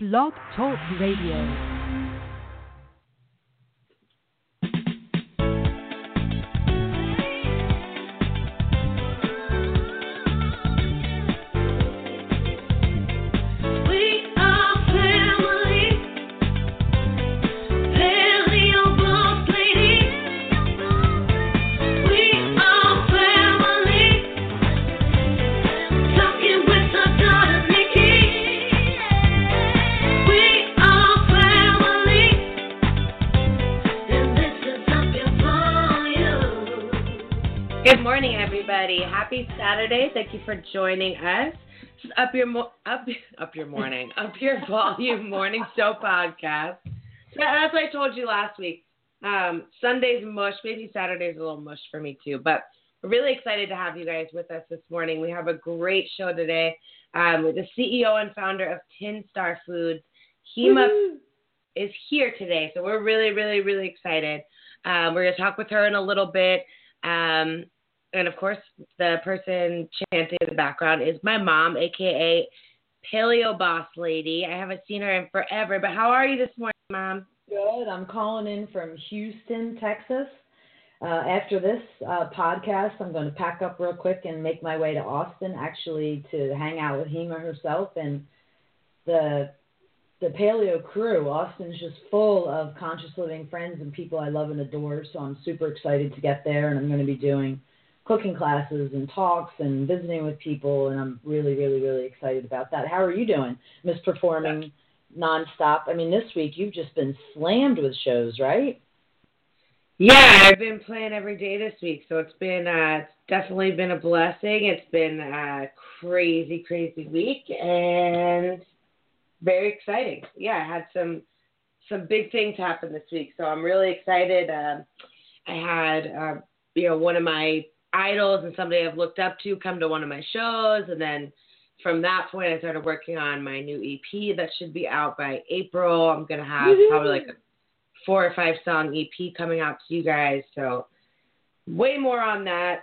Blog Talk Radio. Happy Saturday. Thank you for joining us. This is Up Your Volume Morning Show podcast. As I told you last week, Sunday's mush, maybe Saturday's a little mush for me too, but we're really excited to have you guys with us this morning. We have a great show today with the CEO and founder of Tin Star Foods. Hima is here today, so we're really, really, really excited. We're going to talk with her in a little bit. And, of course, the person chanting in the background is my mom, a.k.a. Paleo Boss Lady. I haven't seen her in forever, but how are you this morning, Mom? Good. I'm calling in from Houston, Texas. After this podcast, I'm going to pack up real quick and make my way to Austin, actually, to hang out with Hima herself and the Paleo crew. Austin's just full of conscious living friends and people I love and adore, so I'm super excited to get there, and I'm going to be doing cooking classes and talks and visiting with people, and I'm really, really, really excited about that. How are you doing, Miss Performing nonstop? I mean, this week you've just been slammed with shows, right? Yeah, I've been playing every day this week, so it's been definitely been a blessing. It's been a crazy, crazy week, and very exciting. Yeah, I had some big things happen this week, so I'm really excited. I had one of my idols and somebody I've looked up to come to one of my shows, and then from that point I started working on my new EP that should be out by April. I'm gonna have probably like a 4 or 5 song EP coming out to you guys, so way more on that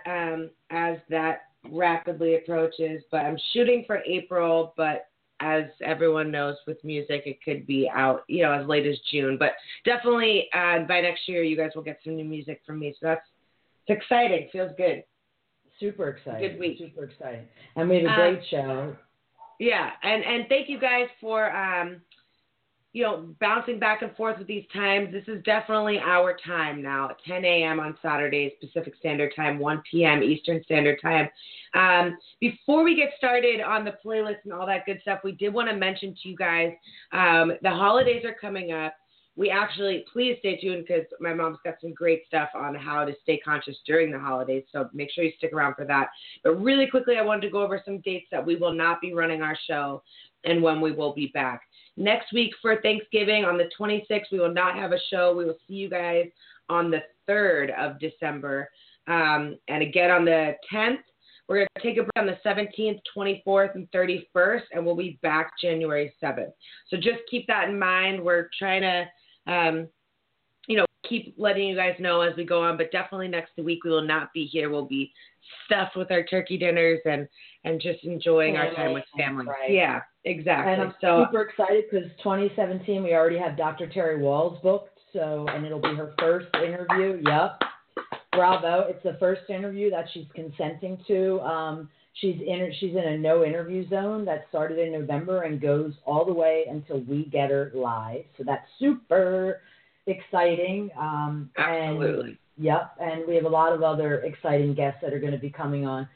as that rapidly approaches, but I'm shooting for April, but as everyone knows with music, it could be out, as late as June, but definitely by next year you guys will get some new music from me, so that's it's exciting. Feels good. Super exciting. Good week. Super exciting. And we had a great show. Yeah. And thank you guys for, bouncing back and forth with these times. This is definitely our time now at 10 a.m. on Saturdays, Pacific Standard Time, 1 p.m. Eastern Standard Time. Before we get started on the playlist and all that good stuff, we did want to mention to you guys, the holidays are coming up. We actually, please stay tuned because my mom's got some great stuff on how to stay conscious during the holidays, so make sure you stick around for that. But really quickly, I wanted to go over some dates that we will not be running our show and when we will be back. Next week for Thanksgiving on the 26th, we will not have a show. We will see you guys on the 3rd of December. And again on the 10th, we're going to take a break on the 17th, 24th, and 31st, and we'll be back January 7th. So just keep that in mind. We're trying to keep letting you guys know as we go on, but definitely next week we will not be here. We'll be stuffed with our turkey dinners and just enjoying our time with family. Right. Yeah, exactly. And I'm super excited because 2017, we already have Dr. Terry Walls booked, and it'll be her first interview. Yep. Bravo. It's the first interview that she's consenting to. She's in a no interview zone that started in November and goes all the way until we get her live. So that's super exciting. Absolutely. And we have a lot of other exciting guests that are going to be coming on.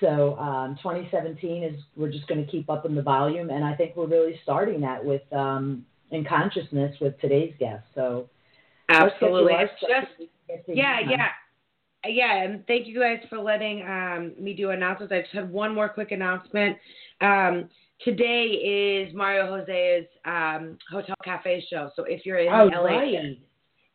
So 2017 we're just going to keep up in the volume. And I think we're really starting that with in consciousness with today's guest. So absolutely. Yeah, and thank you guys for letting me do announcements. I just have one more quick announcement. Today is Mario Jose's Hotel Cafe show. So if you're in LA,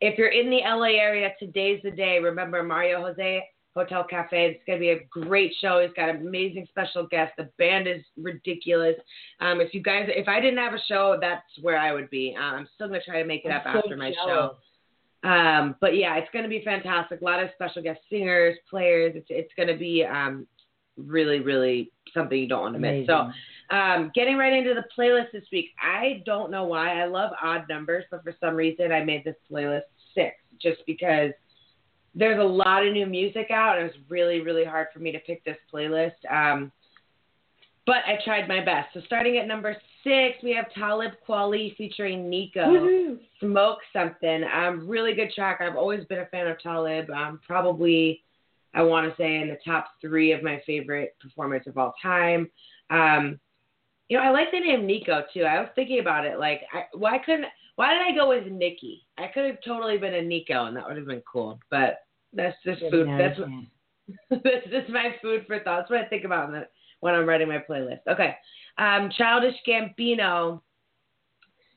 if you're in the LA area, today's the day. Remember Mario Jose Hotel Cafe. It's going to be a great show. He's got amazing special guests. The band is ridiculous. If I didn't have a show, that's where I would be. I'm still going to try to make it up after my show. But yeah, it's going to be fantastic. A lot of special guest singers, players. It's going to be really, really something you don't want to miss. So Getting right into the playlist this week. I don't know why. I love odd numbers, but for some reason I made this playlist 6 just because there's a lot of new music out. It was really, really hard for me to pick this playlist. But I tried my best. So starting at number 6, we have Talib Kweli featuring Nico. Woo-hoo. Smoke Something. Really good track. I've always been a fan of Talib. Probably, I want to say, in the top 3 of my favorite performers of all time. You know, I like the name Nico, too. I was thinking about it. Like, why did I go with Nikki? I could have totally been a Nico, and that would have been cool. But that's just food. That's just my food for thought. That's what I think about when I'm writing my playlist. Okay. Childish Gambino.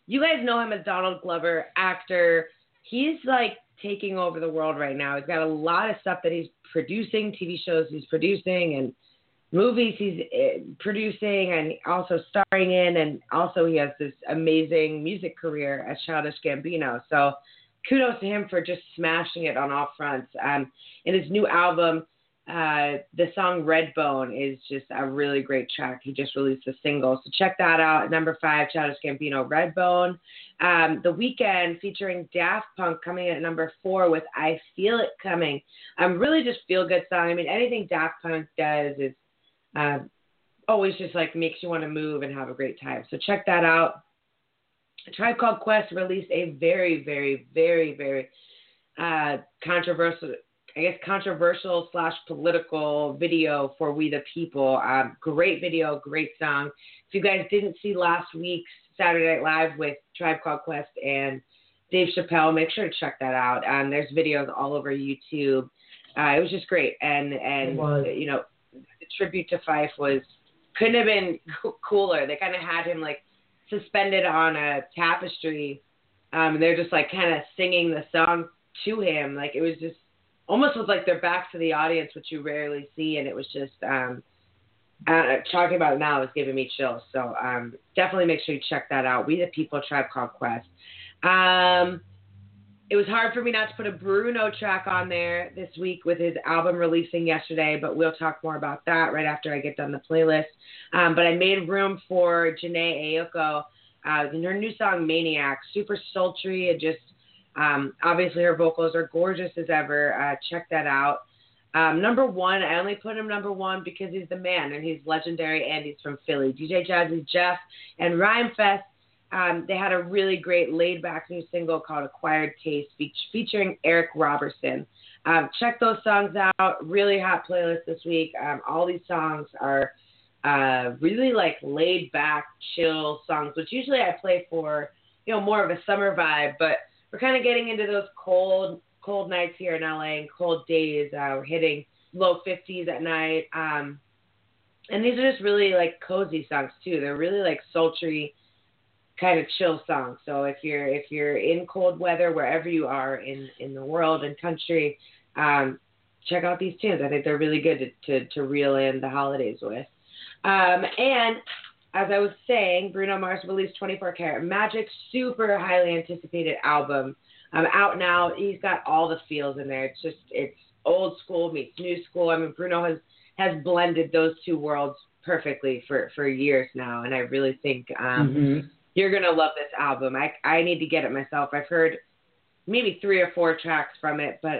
You guys know him as Donald Glover, actor. He's like taking over the world right now. He's got a lot of stuff that he's producing, TV shows he's producing and movies he's producing and also starring in. And also he has this amazing music career as Childish Gambino. So kudos to him for just smashing it on all fronts. In his new album, the song Redbone is just a really great track. He just released a single. So check that out. At number 5, Childish Gambino, Redbone. The Weeknd featuring Daft Punk coming in at number 4 with I Feel It Coming. Really just feel-good song. I mean, anything Daft Punk does is always just, like, makes you want to move and have a great time. So check that out. A Tribe Called Quest released a very, very, very, very controversial / political video for We the People. Great video, great song. If you guys didn't see last week's Saturday Night Live with Tribe Called Quest and Dave Chappelle, make sure to check that out. There's videos all over YouTube. It was just great. And you know, the tribute to Fife couldn't have been cooler. They kind of had him like suspended on a tapestry. They're just like kind of singing the song to him. Like it was just, almost was like their back to the audience, which you rarely see. And it was just, talking about it now is giving me chills. So definitely make sure you check that out. We the People, Tribe Called Quest. It was hard for me not to put a Bruno track on there this week with his album releasing yesterday, but we'll talk more about that right after I get done the playlist. But I made room for Janae Ayoko in her new song Maniac, super sultry and just, obviously her vocals are gorgeous as ever. Check that out. Number 1, I only put him number 1 because he's the man and he's legendary and he's from Philly. DJ Jazzy Jeff and Rhyme Fest. They had a really great laid back new single called Acquired Taste featuring Eric Roberson. Check those songs out. Really hot playlist this week. All these songs are really like laid back, chill songs, which usually I play for, you know, more of a summer vibe, but we're kind of getting into those cold nights here in LA and cold days. We're hitting low 50s at night. And these are just really like cozy songs too. They're really like sultry kind of chill songs. So if you're in cold weather, wherever you are in the world and country, check out these tunes. I think they're really good to reel in the holidays with. And as I was saying, Bruno Mars released 24 Karat Magic, super highly anticipated album. Out now. He's got all the feels in there. It's old school meets new school. I mean, Bruno has blended those two worlds perfectly for years now, and I really think you're going to love this album. I need to get it myself. I've heard maybe 3 or 4 tracks from it, but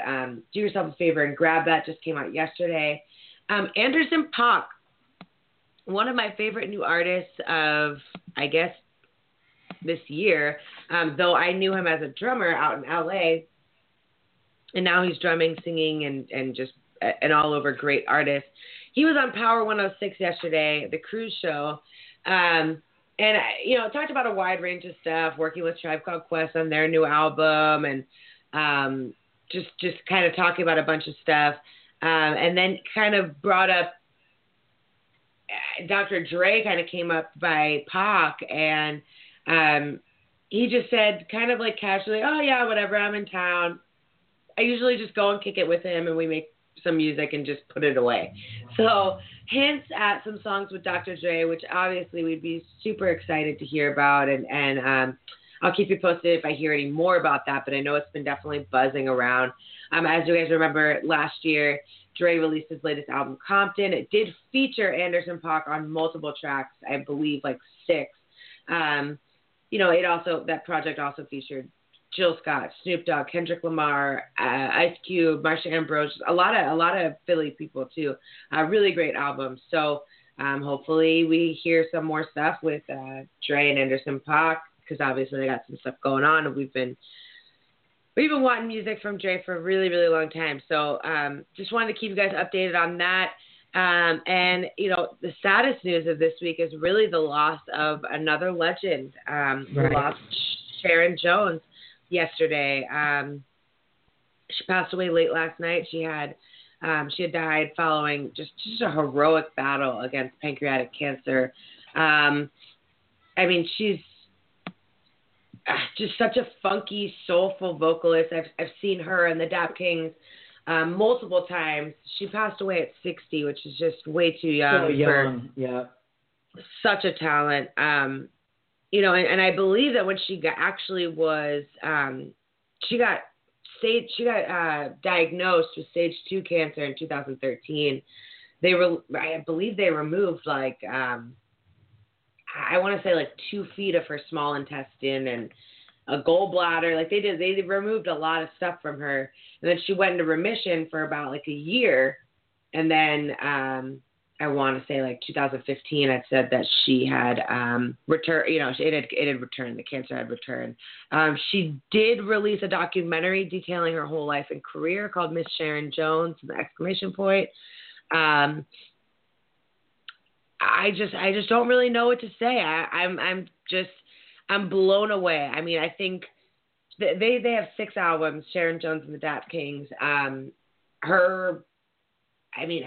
do yourself a favor and grab that. Just came out yesterday. Anderson Paak. One of my favorite new artists of, I guess, this year, though I knew him as a drummer out in LA, and now he's drumming, singing, and just an all-over great artist. He was on Power 106 yesterday, the cruise show, and, you know, talked about a wide range of stuff, working with Tribe Called Quest on their new album, and just kind of talking about a bunch of stuff, and then kind of brought up Dr. Dre kind of came up by Pac, and he just said kind of like casually, oh yeah, whatever, I'm in town. I usually just go and kick it with him and we make some music and just put it away. So hints at some songs with Dr. Dre, which obviously we'd be super excited to hear about. And I'll keep you posted if I hear any more about that, but I know it's been definitely buzzing around. As you guys remember last year, Dre released his latest album, Compton. It did feature Anderson Paak on multiple tracks, I believe, like 6. You know, it also, that project also featured Jill Scott, Snoop Dogg, Kendrick Lamar, Ice Cube, Marsha Ambrose, a lot of Philly people too. Really great album. So hopefully we hear some more stuff with Dre and Anderson Paak, because obviously they got some stuff going on. We've been wanting music from Dre for a really, really long time. So just wanted to keep you guys updated on that. And, you know, the saddest news of this week is really the loss of another legend. We lost Sharon Jones yesterday. She passed away late last night. She had died following just a heroic battle against pancreatic cancer. I mean, she's just such a funky, soulful vocalist. I've seen her and the Dap Kings multiple times. She passed away at 60, which is just way too young. So young, yeah. Such a talent. You know, and I believe that when she got diagnosed with stage 2 cancer in 2013. I believe they removed like, I want to say like 2 feet of her small intestine and a gallbladder. Like they removed a lot of stuff from her, and then she went into remission for about like a year. And then, I want to say like 2015, I said that she had returned, you know, it had returned, the cancer had returned. She did release a documentary detailing her whole life and career called Miss Sharon Jones, the exclamation point. I just don't really know what to say. I'm blown away. I mean, I think they have 6 albums, Sharon Jones and the Dap Kings.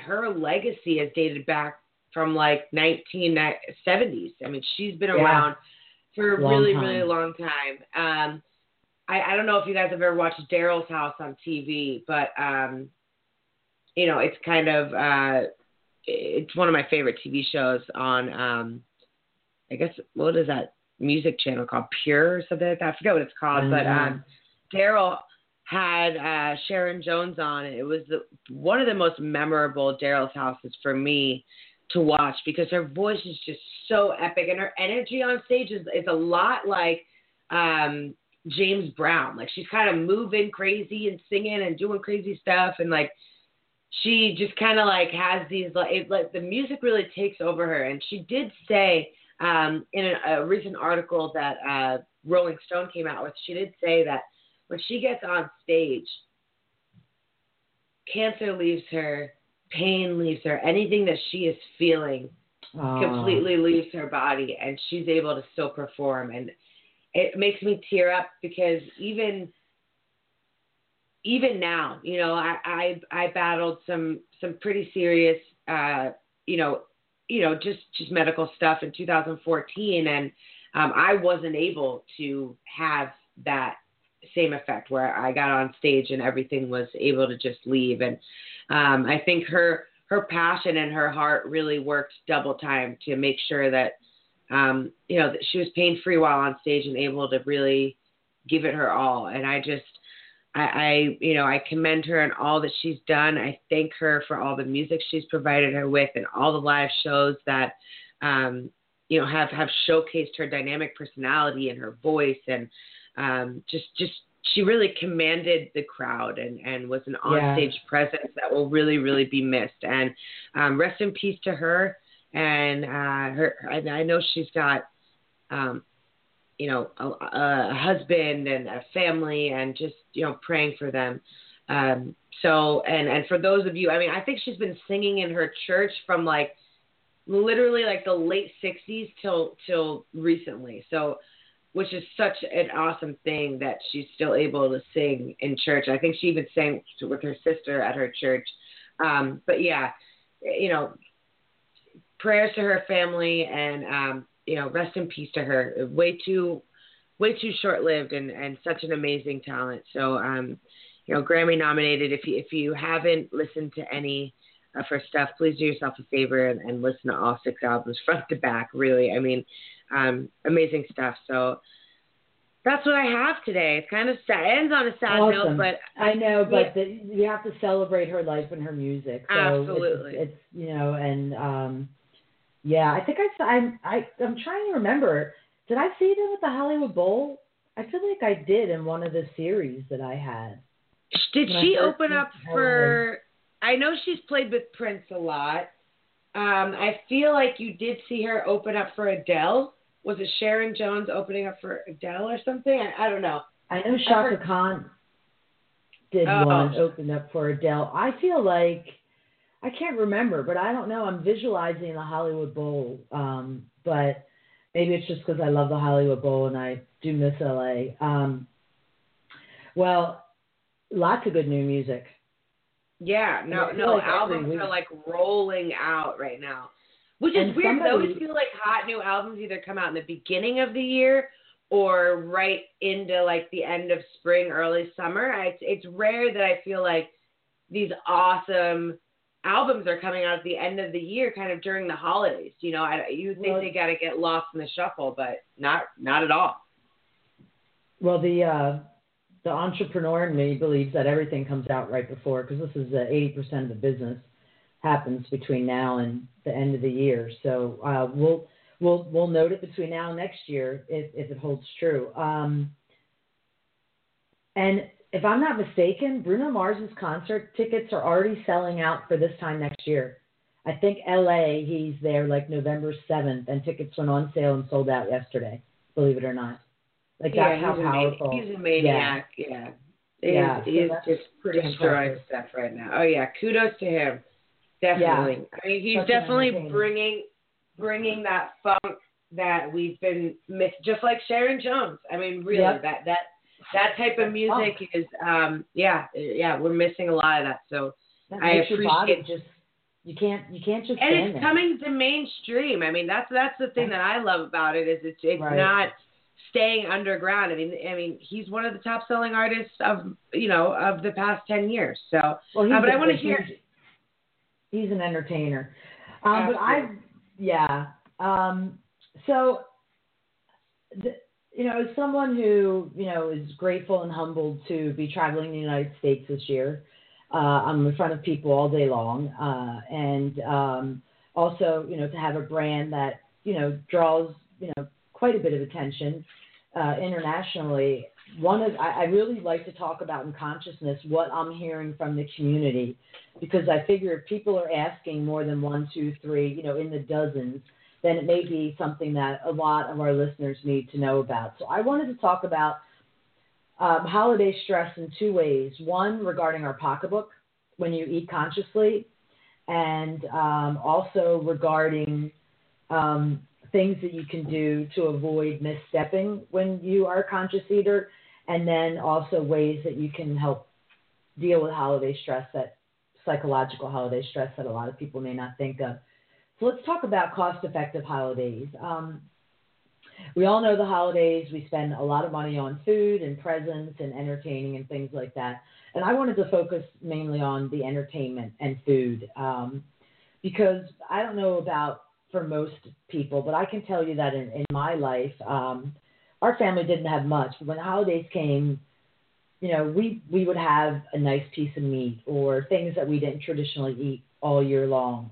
Her legacy is dated back from like 1970s. I mean, she's been around for a really, really long time. I don't know if you guys have ever watched Daryl's House on TV, but you know, it's kind of it's one of my favorite TV shows on, I guess, what is that music channel called? Pure or something like that. I forget what it's called, but Daryl had Sharon Jones on. It was one of the most memorable Daryl's Houses for me to watch, because her voice is just so epic, and her energy on stage is a lot like James Brown. Like, she's kind of moving crazy and singing and doing crazy stuff, and like, she just kind of like has these, like the music really takes over her. And she did say in a recent article that Rolling Stone came out with, she did say that when she gets on stage, cancer leaves her, pain leaves her, anything that she is feeling completely leaves her body, and she's able to still perform. And it makes me tear up, because even now, you know, I battled some pretty serious, just medical stuff in 2014. And I wasn't able to have that same effect where I got on stage and everything was able to just leave. And I think her passion and her heart really worked double time to make sure that, you know, that she was pain-free while on stage and able to really give it her all. And I commend her and all that she's done. I thank her for all the music she's provided her with, and all the live shows that, you know, have showcased her dynamic personality and her voice. And just she really commanded the crowd and was an onstage presence that will really, really be missed. And rest in peace to her. And I know she's got, you know, a husband and a family, and just, you know, praying for them. So, and for those of you, I mean, I think she's been singing in her church from like literally like the late 60s till recently. So, which is such an awesome thing that she's still able to sing in church. I think she even sang with her sister at her church. But yeah, you know, prayers to her family, and, you know, rest in peace to her. Way too short-lived, and such an amazing talent. So, you know, Grammy nominated. If you haven't listened to any of her stuff, please do yourself a favor and listen to all 6 albums front to back. Really, I mean, amazing stuff. So That's what I have today. It's kind of sad. It ends on a sad note, but I know. But yeah. You have to celebrate her life and her music. So absolutely. It's you know, and yeah, I think I'm trying to remember. Did I see them at the Hollywood Bowl? I feel like I did in one of the series that I had. Did she open up for? I know she's played with Prince a lot. I feel like you did see her open up for Adele. Was it Sharon Jones opening up for Adele or something? I don't know. I know Shaka Khan did one open up for Adele. I feel like I can't remember, but I don't know. I'm visualizing the Hollywood Bowl, but maybe it's just because I love the Hollywood Bowl and I do miss LA. Well, lots of good new music. Yeah, no, like albums are like rolling out right now. Which is weird. I always feel like hot new albums either come out in the beginning of the year or right into like the end of spring, early summer. It's rare that I feel like these awesome albums are coming out at the end of the year, kind of during the holidays. You know, you'd think they got to get lost in the shuffle, but not at all. Well, the entrepreneur in me believes that everything comes out right before, because this is 80% of the business happens between now and the end of the year. So we'll note it between now and next year if it holds true. And if I'm not mistaken, Bruno Mars' concert tickets are already selling out for this time next year. I think LA, he's there like November 7th, and tickets went on sale and sold out yesterday, believe it or not. Like that's how powerful. He's a maniac, yeah. He's just destroying stuff right now. Oh yeah, kudos to him. Definitely. Yeah. I mean, he's definitely bringing that funk that we've been missing, just like Sharon Jones. I mean, really, that type of music is, we're missing a lot of that. So that I appreciate it. Just you can't just. And it's coming to mainstream. I mean, that's the thing that I love about it is it's not staying underground. I mean, he's one of the top selling artists of the past 10 years. So, but I want to hear. He's an entertainer. As someone who, is grateful and humbled to be traveling the United States this year, I'm in front of people all day long. Also, to have a brand that, draws, quite a bit of attention internationally. I really like to talk about in consciousness what I'm hearing from the community, because I figure if people are asking more than 1, 2, 3, in the dozens, then it may be something that a lot of our listeners need to know about. So I wanted to talk about holiday stress in two ways. One, regarding our pocketbook when you eat consciously, and also regarding things that you can do to avoid misstepping when you are a conscious eater. And then also ways that you can help deal with holiday stress, that psychological holiday stress that a lot of people may not think of. So let's talk about cost-effective holidays. We all know the holidays, we spend a lot of money on food and presents and entertaining and things like that. And I wanted to focus mainly on the entertainment and food, because I don't know about for most people, but I can tell you that in my life, our family didn't have much. But when the holidays came, we would have a nice piece of meat or things that we didn't traditionally eat all year long.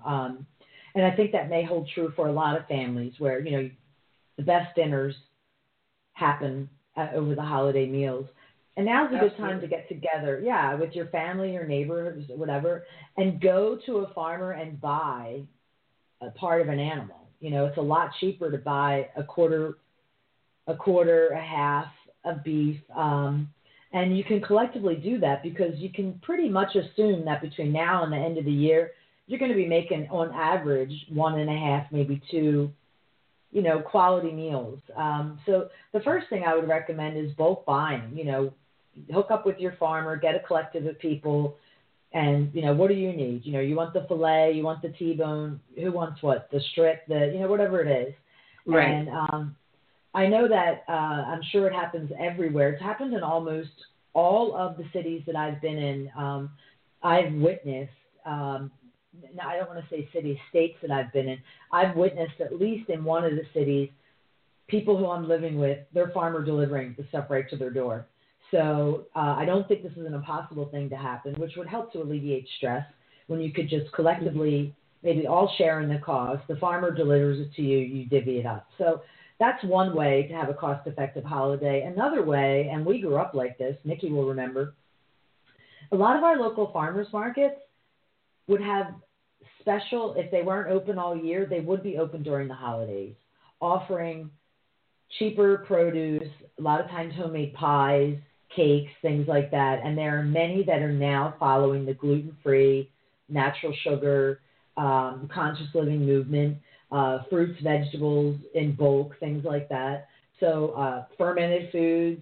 And I think that may hold true for a lot of families where, the best dinners happen over the holiday meals. And now's a good time to get together, with your family, your neighbors, whatever, and go to a farmer and buy a part of an animal. It's a lot cheaper to buy a quarter, a half of beef, and you can collectively do that because you can pretty much assume that between now and the end of the year, you're going to be making, on average, 1.5, maybe 2, quality meals. So the first thing I would recommend is bulk buying. Hook up with your farmer, get a collective of people, and, what do you need? You want the filet, you want the T-bone, who wants what? The strip, whatever it is. Right. And I know that I'm sure it happens everywhere. It's happened in almost all of the cities that I've been in. I've witnessed, now I don't want to say cities, states that I've been in. I've witnessed at least in one of the cities, people who I'm living with, their farmer delivering the stuff right to their door. So I don't think this is an impossible thing to happen, which would help to alleviate stress when you could just collectively maybe all share in the cost. The farmer delivers it to you, you divvy it up. So that's one way to have a cost-effective holiday. Another way, and we grew up like this, Nikki will remember, a lot of our local farmers markets would have special, if they weren't open all year, they would be open during the holidays, offering cheaper produce, a lot of times homemade pies, cakes, things like that. And there are many that are now following the gluten-free, natural sugar, conscious living movement, fruits, vegetables in bulk, things like that. So fermented foods.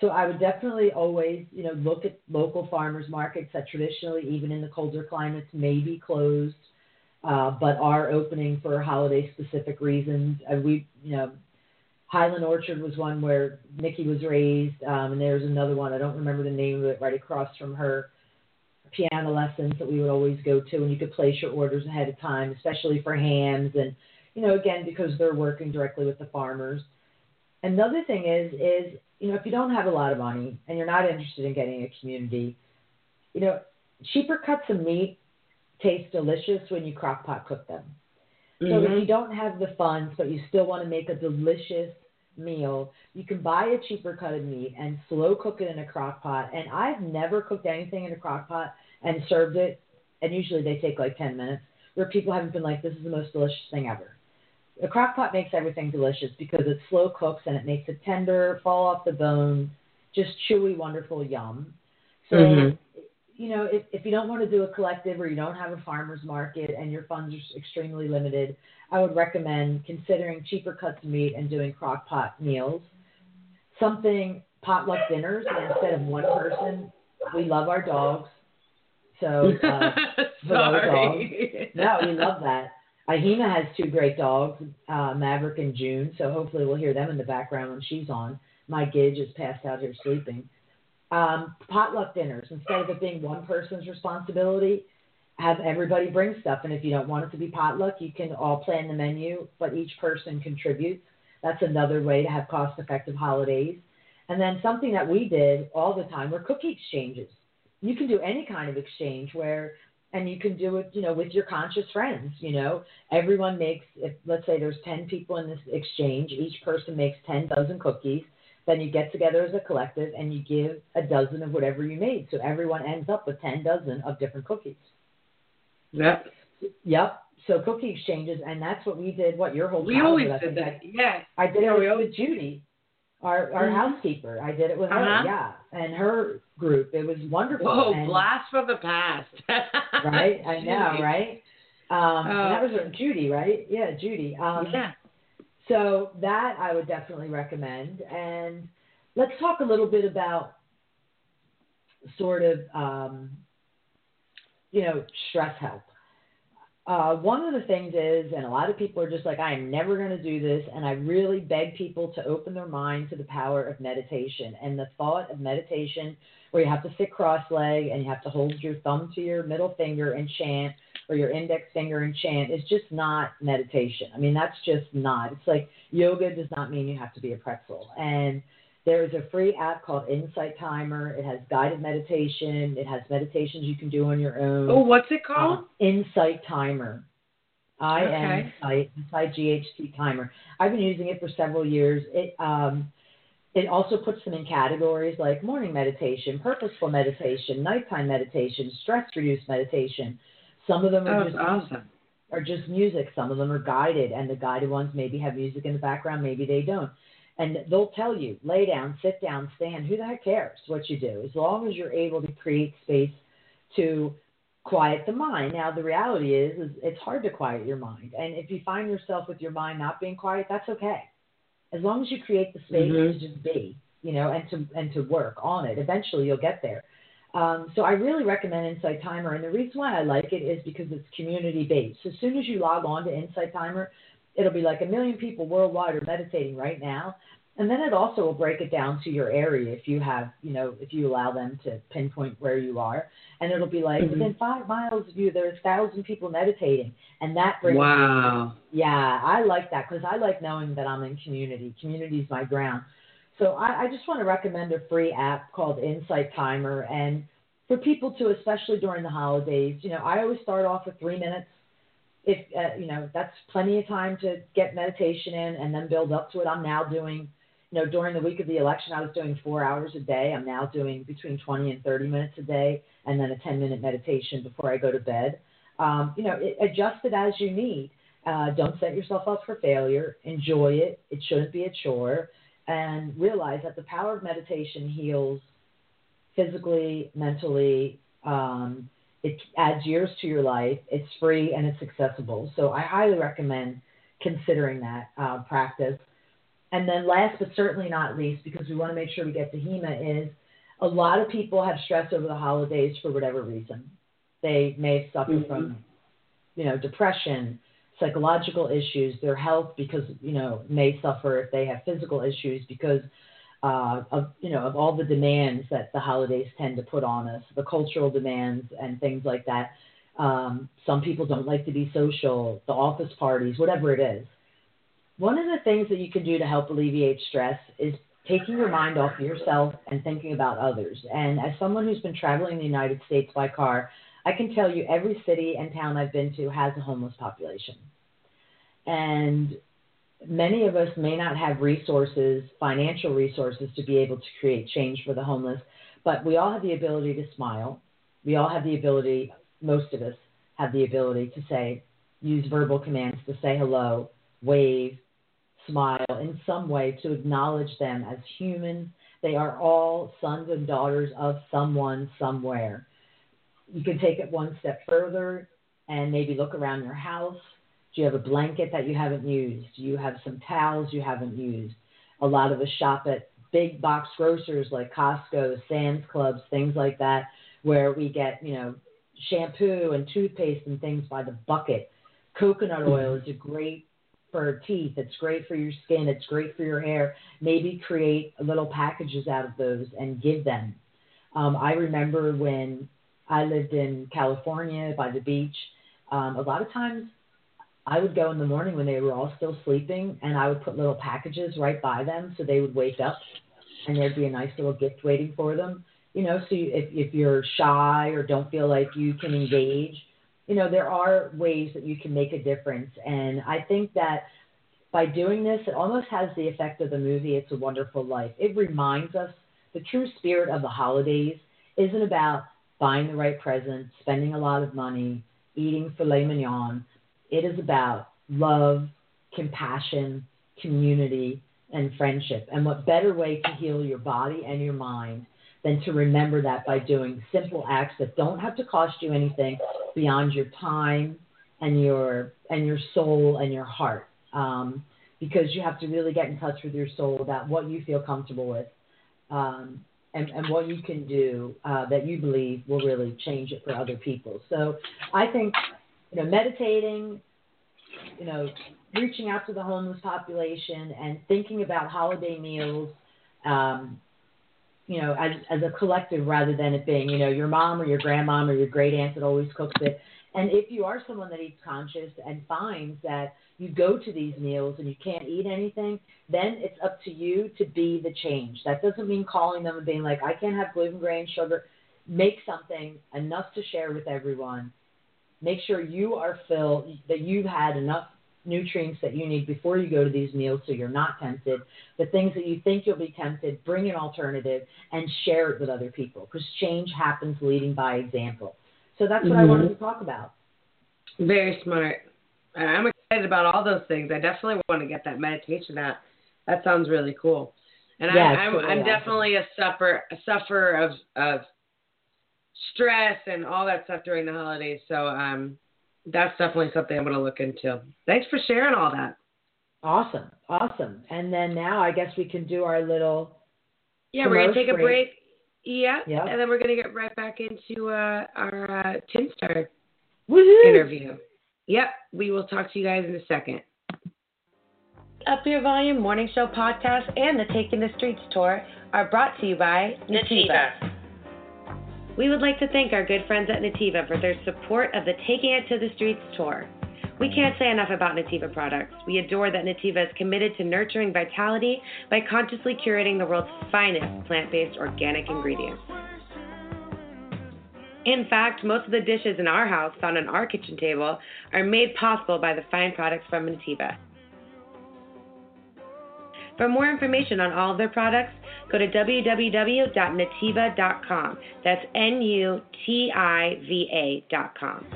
So I would definitely always, you know, look at local farmers markets that traditionally, even in the colder climates, may be closed, but are opening for holiday-specific reasons. We, you know, Highland Orchard was one where Nikki was raised, and there's another one, I don't remember the name of it, right across from her piano lessons that we would always go to, and you could place your orders ahead of time, especially for hams and, you know, again, because they're working directly with the farmers. Another thing is, you know, if you don't have a lot of money and you're not interested in getting a community, you know, cheaper cuts of meat taste delicious when you crock pot cook them. Mm-hmm. So if you don't have the funds, but you still want to make a delicious meal, you can buy a cheaper cut of meat and slow cook it in a crock pot. And I've never cooked anything in a crock pot and served it. And usually they take like 10 minutes where people haven't been like, this is the most delicious thing ever. A crock pot makes everything delicious because it slow cooks and it makes it tender, fall off the bone, just chewy, wonderful yum. So, you know, if you don't want to do a collective or you don't have a farmer's market and your funds are extremely limited, I would recommend considering cheaper cuts of meat and doing crock pot meals. Something, potluck dinners, and instead of one person, we love our dogs. So, sorry. Dogs. No, we love that. Hima has two great dogs, Maverick and June, so hopefully we'll hear them in the background when she's on. My Gidge is passed out here sleeping. Potluck dinners, instead of it being one person's responsibility, have everybody bring stuff. And if you don't want it to be potluck, you can all plan the menu, but each person contributes. That's another way to have cost-effective holidays. And then something that we did all the time were cookie exchanges. You can do any kind of exchange where... And you can do it, you know, with your conscious friends, you know. Everyone makes, if, let's say there's 10 people in this exchange. Each person makes 10 dozen cookies. Then you get together as a collective and you give a dozen of whatever you made. So everyone ends up with 10 dozen of different cookies. Yep. Yep. So cookie exchanges, and that's what we did, what, your whole childhood? We always did that, yeah. I did it with Judy, our housekeeper. I did it with her, yeah, and her group. It was wonderful. Whoa, and, blast from the past. Right? I know, right? That was with Judy, right? Yeah, Judy. Yeah. So that I would definitely recommend. And let's talk a little bit about sort of, you know, stress help. One of the things is, and a lot of people are just like, I am never going to do this. And I really beg people to open their mind to the power of meditation and the thought of meditation, where you have to sit cross-legged and you have to hold your thumb to your middle finger and chant, or your index finger and chant. It's just not meditation. I mean, that's just not. It's like yoga does not mean you have to be a pretzel. And there is a free app called Insight Timer. It has guided meditation. It has meditations you can do on your own. Oh, what's it called? Insight Timer. INSIGHT Timer. I've been using it for several years. It also puts them in categories like morning meditation, purposeful meditation, nighttime meditation, stress-reduced meditation. Some of them are just music. Some of them are guided, and the guided ones maybe have music in the background, maybe they don't. And they'll tell you, lay down, sit down, stand. Who the heck cares what you do? As long as you're able to create space to quiet the mind. Now, the reality is it's hard to quiet your mind. And if you find yourself with your mind not being quiet, that's okay. As long as you create the space to just be, you know, and to work on it. Eventually, you'll get there. So I really recommend Insight Timer. And the reason why I like it is because it's community-based. So as soon as you log on to Insight Timer, it'll be like a million people worldwide are meditating right now. And then it also will break it down to your area if you have, you know, if you allow them to pinpoint where you are. And it'll be like, within 5 miles of you, there's 1,000 people meditating. And that brings Wow. Yeah, I like that because I like knowing that I'm in community. Community is my ground. So I just want to recommend a free app called Insight Timer. And for people to, especially during the holidays, you know, I always start off with 3 minutes. If, you know, that's plenty of time to get meditation in and then build up to it. I'm now doing, you know, during the week of the election, I was doing 4 hours a day. I'm now doing between 20 and 30 minutes a day and then a 10-minute meditation before I go to bed. You know, adjust it as you need. Don't set yourself up for failure. Enjoy it. It shouldn't be a chore. And realize that the power of meditation heals physically, mentally. It adds years to your life. It's free and it's accessible. So I highly recommend considering that practice. And then last but certainly not least, because we want to make sure we get to Hima, is a lot of people have stress over the holidays for whatever reason. They may have suffered from, you know, depression, psychological issues, their health because, you know, may suffer if they have physical issues because of, you know, of all the demands that the holidays tend to put on us, the cultural demands and things like that. Some people don't like to be social, the office parties, whatever it is. One of the things that you can do to help alleviate stress is taking your mind off yourself and thinking about others. And as someone who's been traveling the United States by car, I can tell you every city and town I've been to has a homeless population. And many of us may not have resources, financial resources, to be able to create change for the homeless, but we all have the ability to smile. We all have the ability, most of us have the ability to say, use verbal commands to say hello, wave, smile in some way to acknowledge them as humans. They are all sons and daughters of someone somewhere. You can take it one step further and maybe look around your house. Do you have a blanket that you haven't used? Do you have some towels you haven't used? A lot of us shop at big box grocers like Costco, Sam's Clubs, things like that, where we get, you know, shampoo and toothpaste and things by the bucket. Coconut oil is great for teeth. It's great for your skin. It's great for your hair. Maybe create little packages out of those and give them. I remember when I lived in California by the beach, a lot of times I would go in the morning when they were all still sleeping, and I would put little packages right by them so they would wake up, and there'd be a nice little gift waiting for them. You know, so if you're shy or don't feel like you can engage, you know, there are ways that you can make a difference. And I think that by doing this, it almost has the effect of the movie It's a Wonderful Life. It reminds us the true spirit of the holidays isn't about buying the right present, spending a lot of money, eating filet mignon. It is about love, compassion, community, and friendship. And what better way to heal your body and your mind than to remember that by doing simple acts that don't have to cost you anything beyond your time and your soul and your heart. Because you have to really get in touch with your soul about what you feel comfortable with. And what you can do that you believe will really change it for other people. So I think, you know, meditating, you know, reaching out to the homeless population and thinking about holiday meals, you know, as a collective rather than it being, you know, your mom or your grandmom or your great aunt that always cooks it. And if you are someone that eats conscious and finds that you go to these meals and you can't eat anything, then it's up to you to be the change. That doesn't mean calling them and being like, I can't have gluten, grain, sugar. Make something enough to share with everyone. Make sure you are filled, that you've had enough nutrients that you need before you go to these meals so you're not tempted. The things that you think you'll be tempted, bring an alternative and share it with other people because change happens leading by example. So that's what I wanted to talk about. Very smart. I'm excited about all those things. I definitely want to get that meditation out. That sounds really cool. And yeah, I'm definitely a sufferer of stress and all that stuff during the holidays. So that's definitely something I'm going to look into. Thanks for sharing all that. Awesome. Awesome. And then now I guess we can do our little. Yeah, we're going to take a break. Yeah. Yep. And then we're going to get right back into our Tin Star interview. Yep. We will talk to you guys in a second. Up Your Volume Morning Show Podcast and the Taking the Streets tour are brought to you by Nativa. We would like to thank our good friends at Nativa for their support of the Taking It to the Streets tour. We can't say enough about Nativa products. We adore that Nativa is committed to nurturing vitality by consciously curating the world's finest plant-based organic ingredients. In fact, most of the dishes in our house found on our kitchen table are made possible by the fine products from Nativa. For more information on all of their products, go to www.nativa.com. That's N-U-T-I-V-A.com.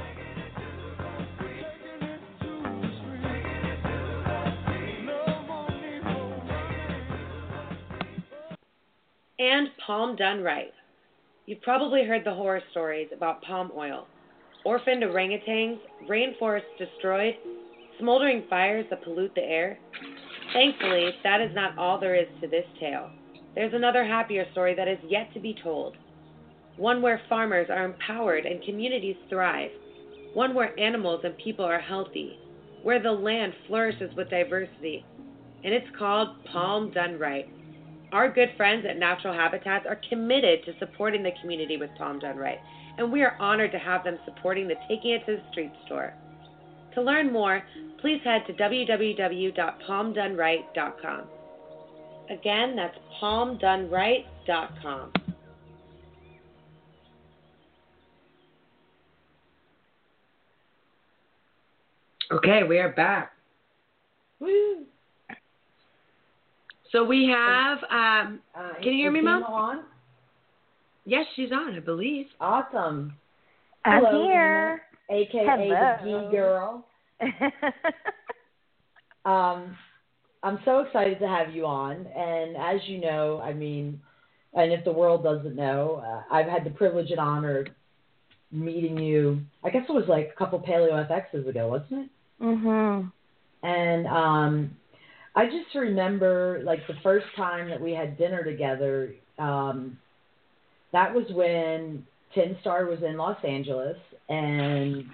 And Palm Done Right. You've probably heard the horror stories about palm oil, orphaned orangutans, rainforests destroyed, smoldering fires that pollute the air. Thankfully, that is not all there is to this tale. There's another happier story that is yet to be told. One where farmers are empowered and communities thrive. One where animals and people are healthy. Where the land flourishes with diversity. And it's called Palm Done Right. Our good friends at Natural Habitats are committed to supporting the community with Palm Done Right, and we are honored to have them supporting the Taking It to the Streets tour. To learn more, please head to www.palmdoneright.com. Again, that's palmdoneright.com. Okay, we are back. Woo! So we have, can you hear me, Mom? On? Yes, she's on, I believe. Awesome. I'm here. AKA the G girl. I'm so excited to have you on. And as you know, I mean, and if the world doesn't know, I've had the privilege and honor of meeting you. I guess it was like a couple Paleo FXs ago, wasn't it? Mm-hmm. And I just remember, like, the first time that we had dinner together, that was when Tin Star was in Los Angeles, and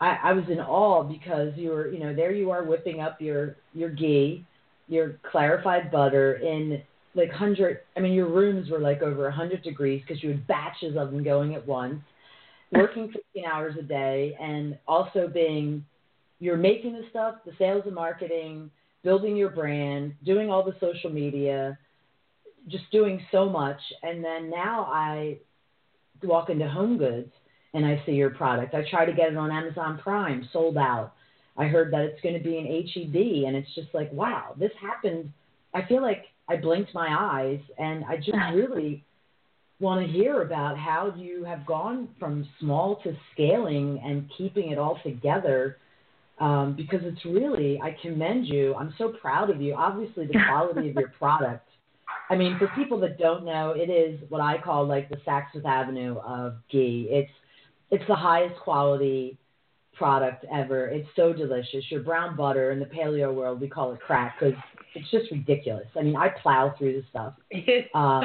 I was in awe because you were, you know, there you are whipping up your ghee, your clarified butter in, like, 100, I mean, your rooms were, like, over 100 degrees because you had batches of them going at once, working 15 hours a day, and also being, you're making the stuff, the sales and marketing, building your brand, doing all the social media, just doing so much. And then now I walk into Home Goods and I see your product. I try to get it on Amazon Prime, sold out. I heard that it's going to be in HEB, and it's just like, wow, this happened. I feel like I blinked my eyes, and I just really want to hear about how you have gone from small to scaling and keeping it all together. Because it's really, I commend you. I'm so proud of you. Obviously, the quality of your product. I mean, for people that don't know, it is what I call, like, the Saks Fifth Avenue of ghee. It's the highest quality product ever. It's so delicious. Your brown butter in the paleo world, we call it crack because it's just ridiculous. I mean, I plow through this stuff. It's so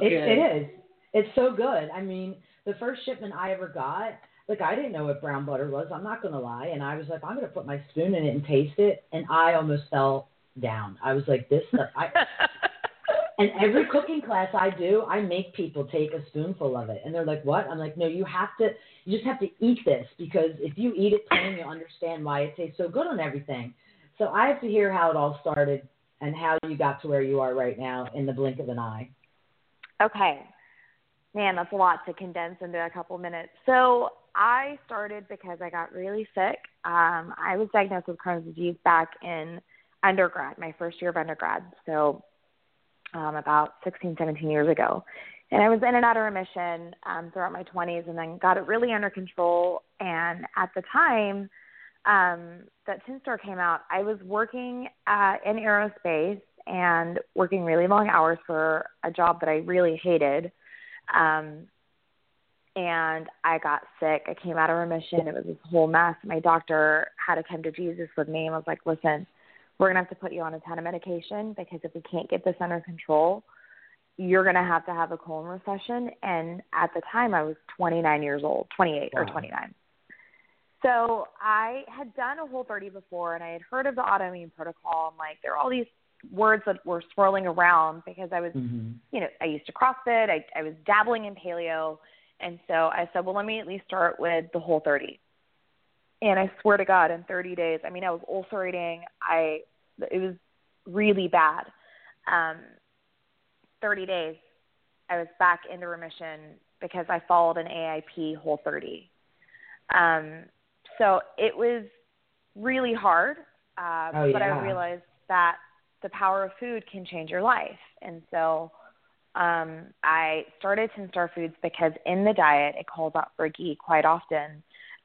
good. It is. It's so good. I mean, the first shipment I ever got, like, I didn't know what brown butter was. I'm not going to lie. And I was like, I'm going to put my spoon in it and taste it. And I almost fell down. I was like, this stuff. And every cooking class I do, I make people take a spoonful of it. And they're like, what? I'm like, no, you just have to eat this. Because if you eat it plain, you'll understand why it tastes so good on everything. So I have to hear how it all started and how you got to where you are right now in the blink of an eye. Okay. Man, that's a lot to condense into a couple minutes. So I started because I got really sick. I was diagnosed with Crohn's disease back in undergrad, my first year of undergrad, so about 16, 17 years ago. And I was in and out of remission throughout my 20s, and then got it really under control. And at the time that Tin Star came out, I was working in aerospace and working really long hours for a job that I really hated. And I got sick. I came out of remission. It was this whole mess. My doctor had to come to Jesus with me and was like, listen, we're going to have to put you on a ton of medication because if we can't get this under control, you're going to have a colon recession. And at the time I was 29 years old, 28 or 29. So I had done a Whole30 before, and I had heard of the autoimmune protocol. And like, there are all these words that were swirling around because I was, you know, I used to CrossFit. I was dabbling in paleo. And so I said, well, let me at least start with the Whole30. And I swear to God, in 30 days, I mean, I was ulcerating. It was really bad. 30 days, I was back into remission because I followed an AIP Whole30. So it was really hard, but I realized that the power of food can change your life. And so I started Tin Star Foods because in the diet it calls out for ghee quite often.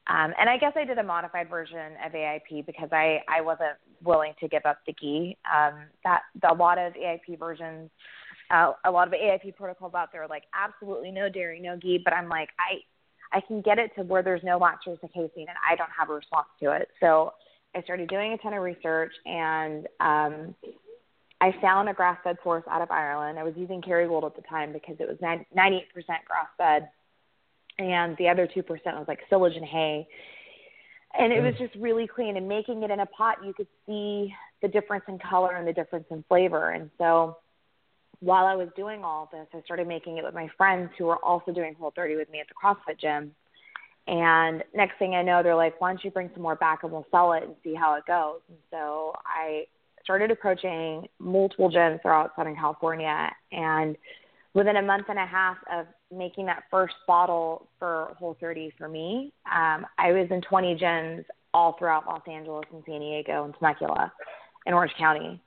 And I guess I did a modified version of AIP because I wasn't willing to give up the ghee. A lot of AIP versions, a lot of AIP protocols out there are like absolutely no dairy, no ghee. But I'm like, I can get it to where there's no lactose and casein, and I don't have a response to it. So I started doing a ton of research, and I found a grass-fed source out of Ireland. I was using Kerrygold at the time because it was 98% grass-fed. And the other 2% was like silage and hay. And it was just really clean. And making it in a pot, you could see the difference in color and the difference in flavor. And so while I was doing all this, I started making it with my friends who were also doing Whole30 with me at the CrossFit gym. And next thing I know, they're like, why don't you bring some more back and we'll sell it and see how it goes. And so I started approaching multiple gyms throughout Southern California. And within a month and a half of making that first bottle for Whole30 for me, I was in 20 gyms all throughout Los Angeles and San Diego and Temecula and Orange County,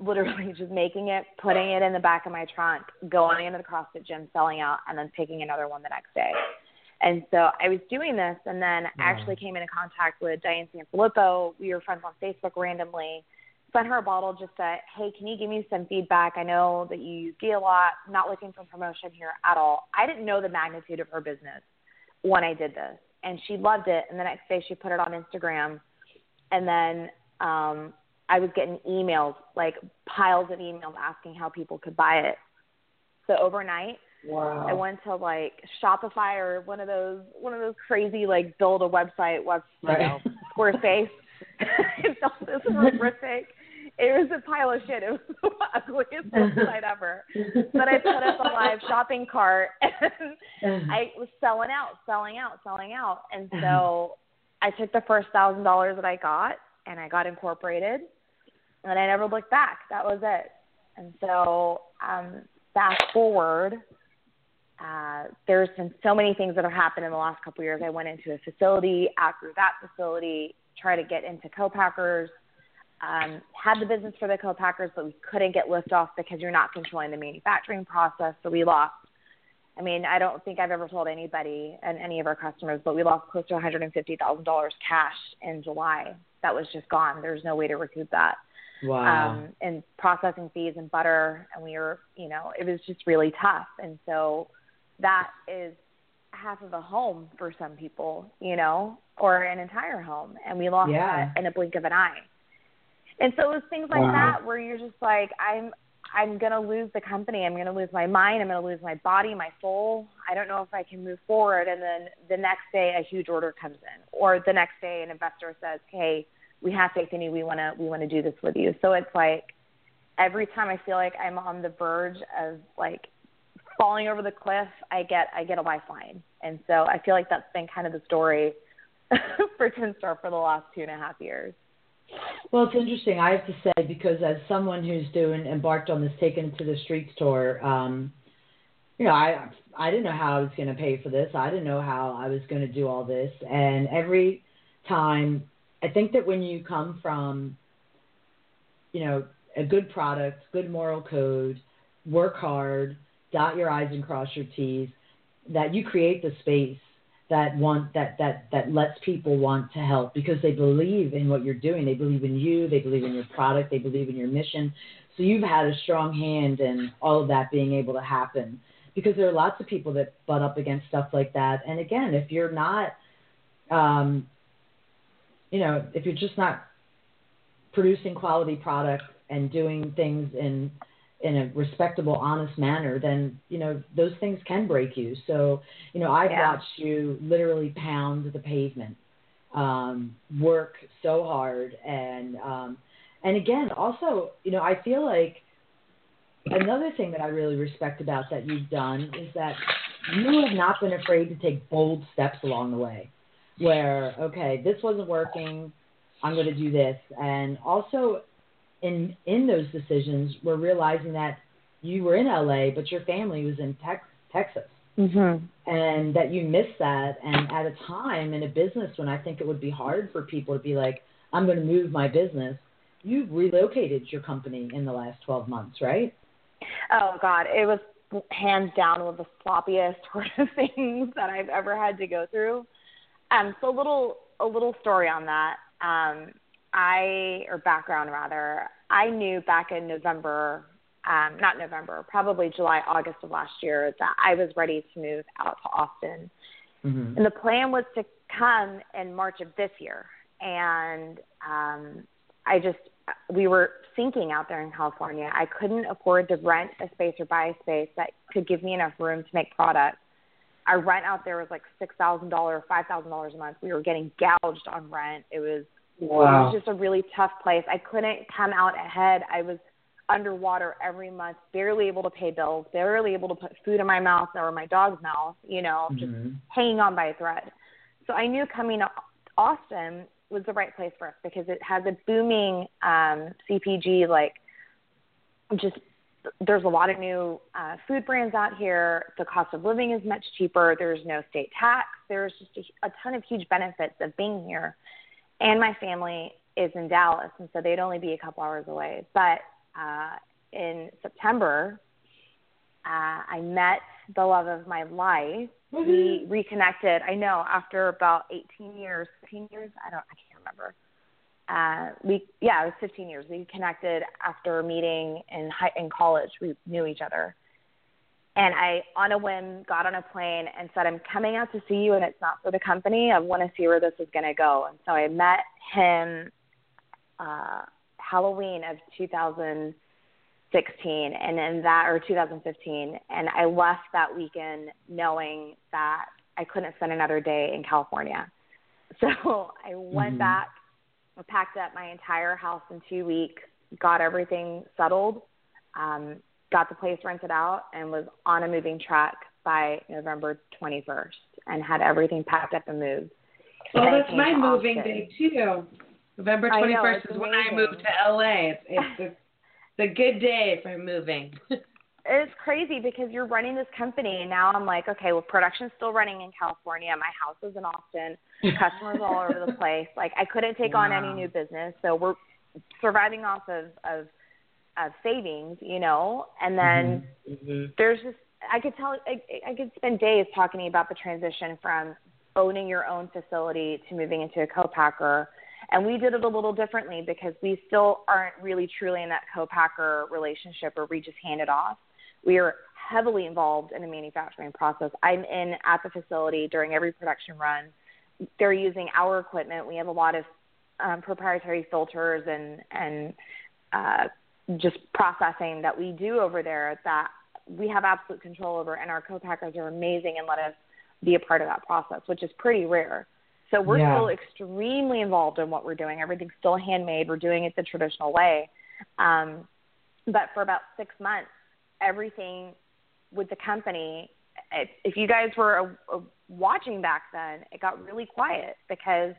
literally just making it, putting it in the back of my trunk, going into the CrossFit gym, selling out, and then picking another one the next day. And so I was doing this, and then I actually came into contact with Diane Sanfilippo. We were friends on Facebook randomly. Sent her a bottle, just said, hey, can you give me some feedback? I know that you use ghee a lot, not looking for promotion here at all. I didn't know the magnitude of her business when I did this, and she loved it. And the next day she put it on Instagram, and then I was getting emails, like piles of emails asking how people could buy it. So overnight, I went to like Shopify or one of those crazy like build a website, you know, Squarespace. It felt this horrific. It was a pile of shit. It was the ugliest website ever. But I put up a live shopping cart, and I was selling out. And so I took the first $1,000 that I got, and I got incorporated, and I never looked back. That was it. And so fast forward, there's been so many things that have happened in the last couple of years. I went into a facility, outgrew that facility, try to get into co-packers, had the business for the co-packers, but we couldn't get liftoff because you're not controlling the manufacturing process. So we lost, I mean, I don't think I've ever told anybody and any of our customers, but we lost close to $150,000 cash in July. That was just gone. There's no way to recoup that. Wow. And processing fees and butter. And we were, you know, it was just really tough. And so that is half of a home for some people, you know, or an entire home. And we lost that in a blink of an eye. And so it was things like that where you're just like, I'm going to lose the company. I'm going to lose my mind. I'm going to lose my body, my soul. I don't know if I can move forward. And then the next day a huge order comes in, or the next day an investor says, hey, we have faith in you. We want to do this with you. So it's like, every time I feel like I'm on the verge of like falling over the cliff, I get a lifeline. And so I feel like that's been kind of the story for Tin Star for the last 2.5 years. Well, it's interesting, I have to say, because as someone who's embarked on this Taking to the Streets tour, you know, I didn't know how I was going to pay for this. I didn't know how I was going to do all this. And every time, I think that when you come from, you know, a good product, good moral code, work hard, dot your I's and cross your T's, that you create the space that lets people want to help because they believe in what you're doing. They believe in you. They believe in your product. They believe in your mission. So you've had a strong hand in all of that being able to happen, because there are lots of people that butt up against stuff like that. And again, if you're not, you know, if you're just not producing quality product and doing things in a respectable, honest manner, then, you know, those things can break you. So, you know, I've watched you literally pound the pavement work so hard. And again, also, you know, I feel like another thing that I really respect about that you've done is that you have not been afraid to take bold steps along the way where, okay, this wasn't working, I'm going to do this. And also in those decisions, we're realizing that you were in LA, but your family was in Texas. Mm-hmm. And that you missed that. And at a time in a business when I think it would be hard for people to be like, I'm going to move my business, you've relocated your company in the last 12 months, right? Oh, God. It was hands down one of the sloppiest sort of things that I've ever had to go through. So a little story on that. Background rather. I knew back in probably July, August of last year, that I was ready to move out to Austin. Mm-hmm. And the plan was to come in March of this year. And we were sinking out there in California. I couldn't afford to rent a space or buy a space that could give me enough room to make product. Our rent out there was like $6,000, $5,000 a month. We were getting gouged on rent. It was just a really tough place. I couldn't come out ahead. I was underwater every month, barely able to pay bills, barely able to put food in my mouth or my dog's mouth, just hanging on by a thread. So I knew coming to Austin was the right place for us because it has a booming CPG, there's a lot of new food brands out here. The cost of living is much cheaper. There's no state tax. There's just a ton of huge benefits of being here. And my family is in Dallas, and so they'd only be a couple hours away. But in September, I met the love of my life. Mm-hmm. We reconnected, I know, after about 15 years, I can't remember. It was 15 years. We connected after meeting in college. We knew each other. And I, on a whim, got on a plane and said, I'm coming out to see you, and it's not for the company. I want to see where this is going to go. And so I met him Halloween of 2016 and in that, or 2015. And I left that weekend knowing that I couldn't spend another day in California. So I went back, I packed up my entire house in 2 weeks, got everything settled, got the place rented out, and was on a moving truck by November 21st and had everything packed up and moved. Well, that's my moving day, too. November 21st is when I moved to LA. It's a good day for moving. It's crazy because you're running this company, and now I'm like, okay, well, production's still running in California. My house is in Austin. Customers all over the place. Like, I couldn't take on any new business, so we're surviving off of savings, and then there's just, I could spend days talking about the transition from owning your own facility to moving into a co-packer. And we did it a little differently because we still aren't really truly in that co-packer relationship where we just hand it off. We are heavily involved in the manufacturing process. I'm in at the facility during every production run. They're using our equipment. We have a lot of proprietary filters and just processing that we do over there that we have absolute control over, and our co-packers are amazing and let us be a part of that process, which is pretty rare. So we're still extremely involved in what we're doing. Everything's still handmade. We're doing it the traditional way. But for about 6 months, everything with the company, if you guys were watching back then, it got really quiet because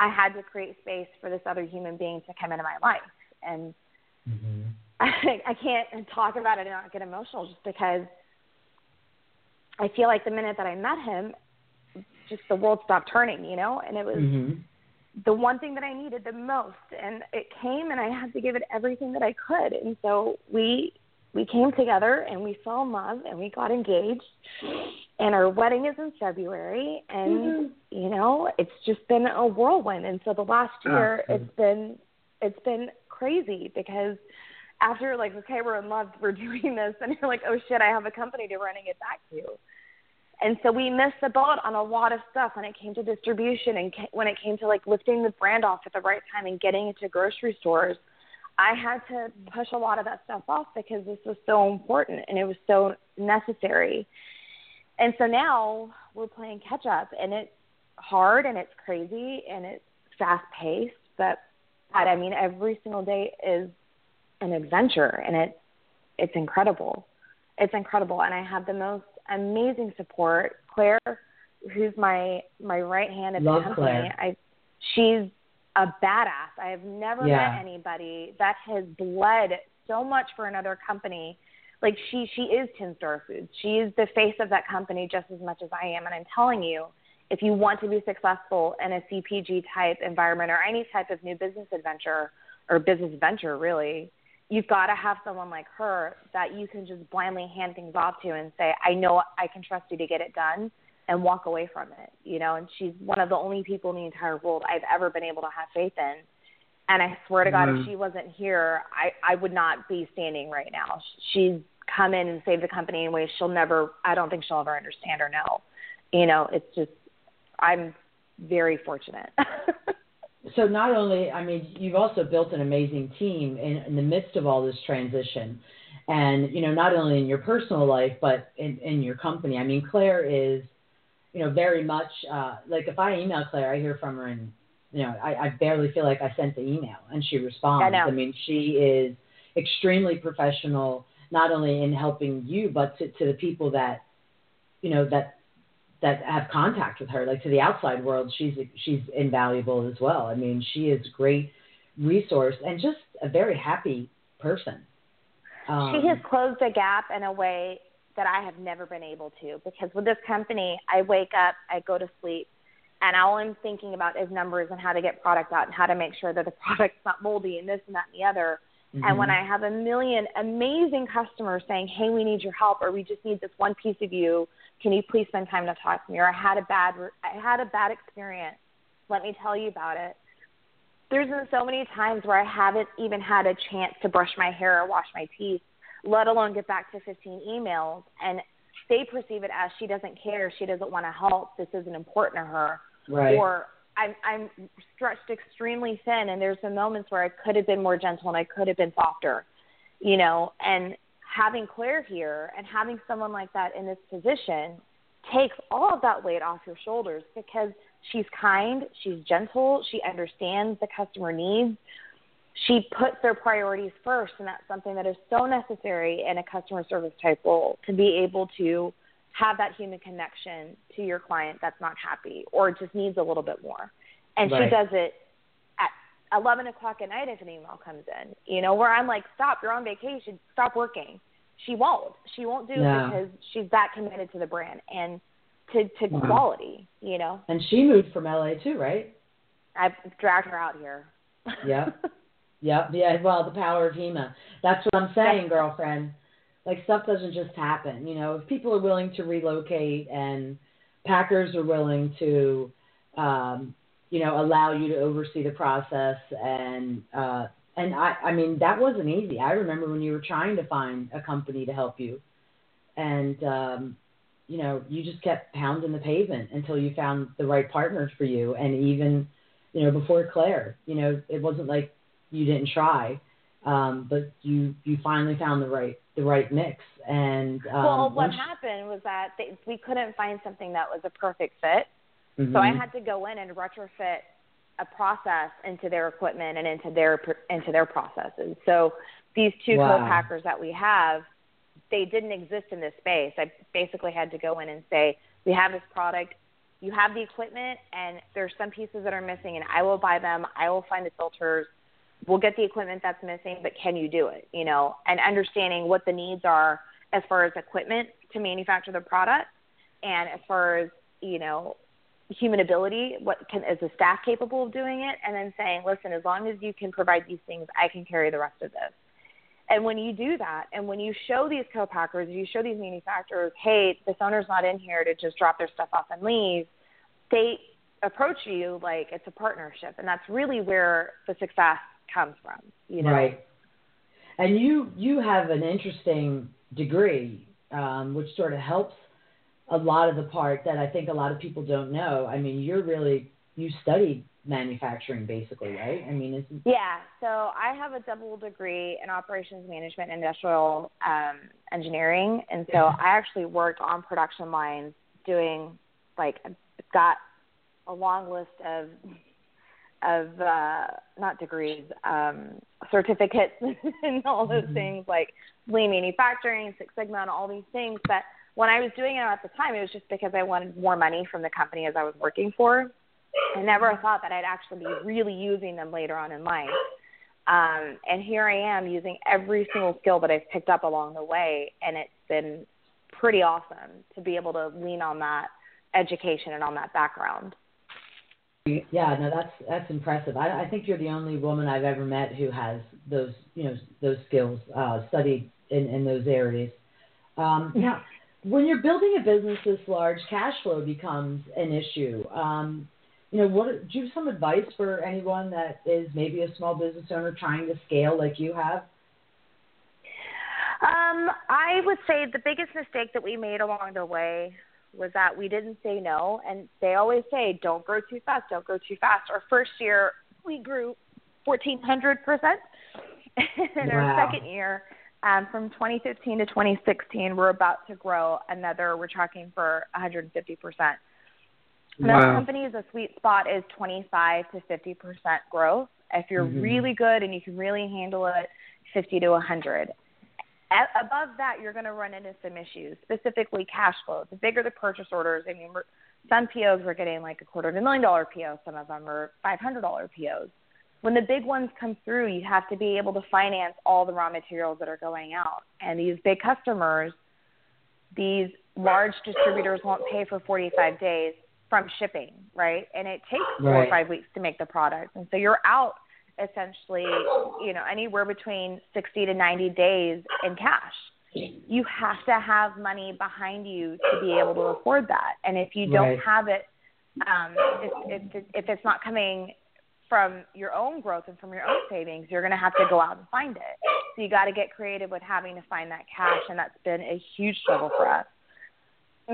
I had to create space for this other human being to come into my life. And I can't talk about it and not get emotional just because I feel like the minute that I met him, just the world stopped turning, and it was the one thing that I needed the most, and it came, and I had to give it everything that I could. And so we came together and we fell in love and we got engaged, and our wedding is in February, and it's just been a whirlwind. And so the last year it's been crazy because after like, okay, we're in love, we're doing this, and you're like, oh shit, I have a company to run and get back to. And so we missed the boat on a lot of stuff when it came to distribution and when it came to like lifting the brand off at the right time and getting it to grocery stores. I had to push a lot of that stuff off because this was so important and it was so necessary. And so now we're playing catch up, and it hard and it's crazy and it's fast paced, but I mean, every single day is an adventure and it's incredible. It's incredible. And I have the most amazing support. Claire, who's my right hand at the company, she's a badass. I have never met anybody that has bled so much for another company. Like she is Tin Star Foods. She is the face of that company just as much as I am. And I'm telling you, if you want to be successful in a CPG type environment or any type of new business adventure or business venture, really, you've got to have someone like her that you can just blindly hand things off to and say, I know I can trust you to get it done, and walk away from it, you know? And she's one of the only people in the entire world I've ever been able to have faith in. And I swear to God, if she wasn't here, I would not be standing right now. She's come in and saved the company in ways she'll never, I don't think she'll ever understand or know. You know, it's just, I'm very fortunate. So not only, I mean, you've also built an amazing team in the midst of all this transition. And, you know, not only in your personal life, but in your company. I mean, Claire is, you know, very much, like if I email Claire, I hear from her and, you know, I barely feel like I sent the email and she responds. I mean, she is extremely professional, not only in helping you, but to the people that, you know, that have contact with her, like to the outside world, she's invaluable as well. I mean, she is a great resource and just a very happy person. She has closed a gap in a way that I have never been able to, because with this company, I wake up, I go to sleep, and all I'm thinking about is numbers and how to get product out and how to make sure that the product's not moldy and this and that and the other. Mm-hmm. And when I have a million amazing customers saying, hey, we need your help, or we just need this one piece of you, can you please spend time to talk to me? Or I had a bad experience. Let me tell you about it. There's been so many times where I haven't even had a chance to brush my hair or wash my teeth, let alone get back to 15 emails, and they perceive it as she doesn't care, she doesn't want to help, this isn't important to her. Right. Or I'm stretched extremely thin, and there's some moments where I could have been more gentle and I could have been softer, you know, and having Claire here and having someone like that in this position takes all of that weight off your shoulders, because she's kind, she's gentle, she understands the customer needs. She puts their priorities first, and that's something that is so necessary in a customer service type role, to be able to have that human connection to your client that's not happy or just needs a little bit more. And She does it at 11 o'clock at night if an email comes in, you know, where I'm like, stop, you're on vacation, stop working. She won't do it, because she's that committed to the brand and to quality, you know. And she moved from LA too, right? I've dragged her out here. Yeah. Yep. Yeah. Well, the power of Hima. That's what I'm saying, girlfriend. Like, stuff doesn't just happen. You know, if people are willing to relocate and packers are willing to, you know, allow you to oversee the process. And I mean, that wasn't easy. I remember when you were trying to find a company to help you, and, you know, you just kept pounding the pavement until you found the right partner for you. And even, you know, before Claire, you know, it wasn't like you didn't try, but you finally found the right mix. And well, what happened was that we couldn't find something that was a perfect fit. Mm-hmm. So I had to go in and retrofit a process into their equipment and into their processes. So these two co-packers that we have, they didn't exist in this space. I basically had to go in and say, we have this product, you have the equipment, and there's some pieces that are missing, and I will buy them. I will find the filters. We'll get the equipment that's missing, but can you do it, you know, and understanding what the needs are as far as equipment to manufacture the product, and as far as, you know, human ability, is the staff capable of doing it, and then saying, listen, as long as you can provide these things, I can carry the rest of this. And when you do that, and when you show these co-packers, you show these manufacturers, hey, this owner's not in here to just drop their stuff off and leave, they approach you like it's a partnership, and that's really where the success comes from, you know. Right. And you have an interesting degree, which sort of helps a lot of the part that I think a lot of people don't know. I mean, you studied manufacturing basically, right? I mean, so I have a double degree in operations management and industrial engineering, and so I actually worked on production lines doing, like, got a long list of not degrees, certificates and all those things like lean manufacturing, Six Sigma, and all these things. But when I was doing it at the time, it was just because I wanted more money from the company as I was working for. I never thought that I'd actually be really using them later on in life. And here I am using every single skill that I've picked up along the way, and it's been pretty awesome to be able to lean on that education and on that background. Yeah, no, that's impressive. I think you're the only woman I've ever met who has those, you know, those skills studied in those areas. Now, when you're building a business this large, cash flow becomes an issue. You know, what do you have some advice for anyone that is maybe a small business owner trying to scale like you have? I would say the biggest mistake that we made along the way was that we didn't say no. And they always say, don't grow too fast, don't grow too fast. Our first year, we grew 1,400%. And wow. Our second year, from 2015 to 2016, we're about to grow another, we're tracking for 150%. And wow. Our company's a sweet spot is 25 to 50% growth. If you're really good and you can really handle it, 50 to 100. Above that, you're going to run into some issues, specifically cash flow. The bigger the purchase orders, I mean, some POs were getting like $250,000 PO. Some of them were $500 POs. When the big ones come through, you have to be able to finance all the raw materials that are going out. And these big customers, these large distributors won't pay for 45 days from shipping, right? And it takes 4 or 5 weeks to make the product. And so you're out essentially, you know, anywhere between 60 to 90 days in cash. You have to have money behind you to be able to afford that. And if you don't have it, if it's not coming from your own growth and from your own savings, you're going to have to go out and find it. So you got to get creative with having to find that cash. And that's been a huge struggle for us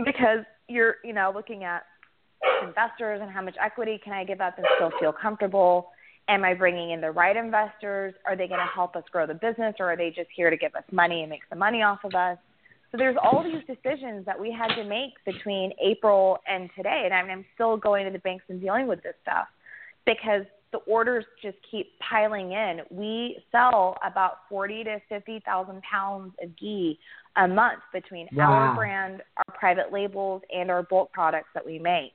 because you're, you know, looking at investors and how much equity can I give up and still feel comfortable. Am I bringing in the right investors? Are they going to help us grow the business, or are they just here to give us money and make some money off of us? So there's all these decisions that we had to make between April and today, and I'm still going to the banks and dealing with this stuff because the orders just keep piling in. We sell about 40 to 50,000 pounds of ghee a month between our brand, our private labels, and our bulk products that we make.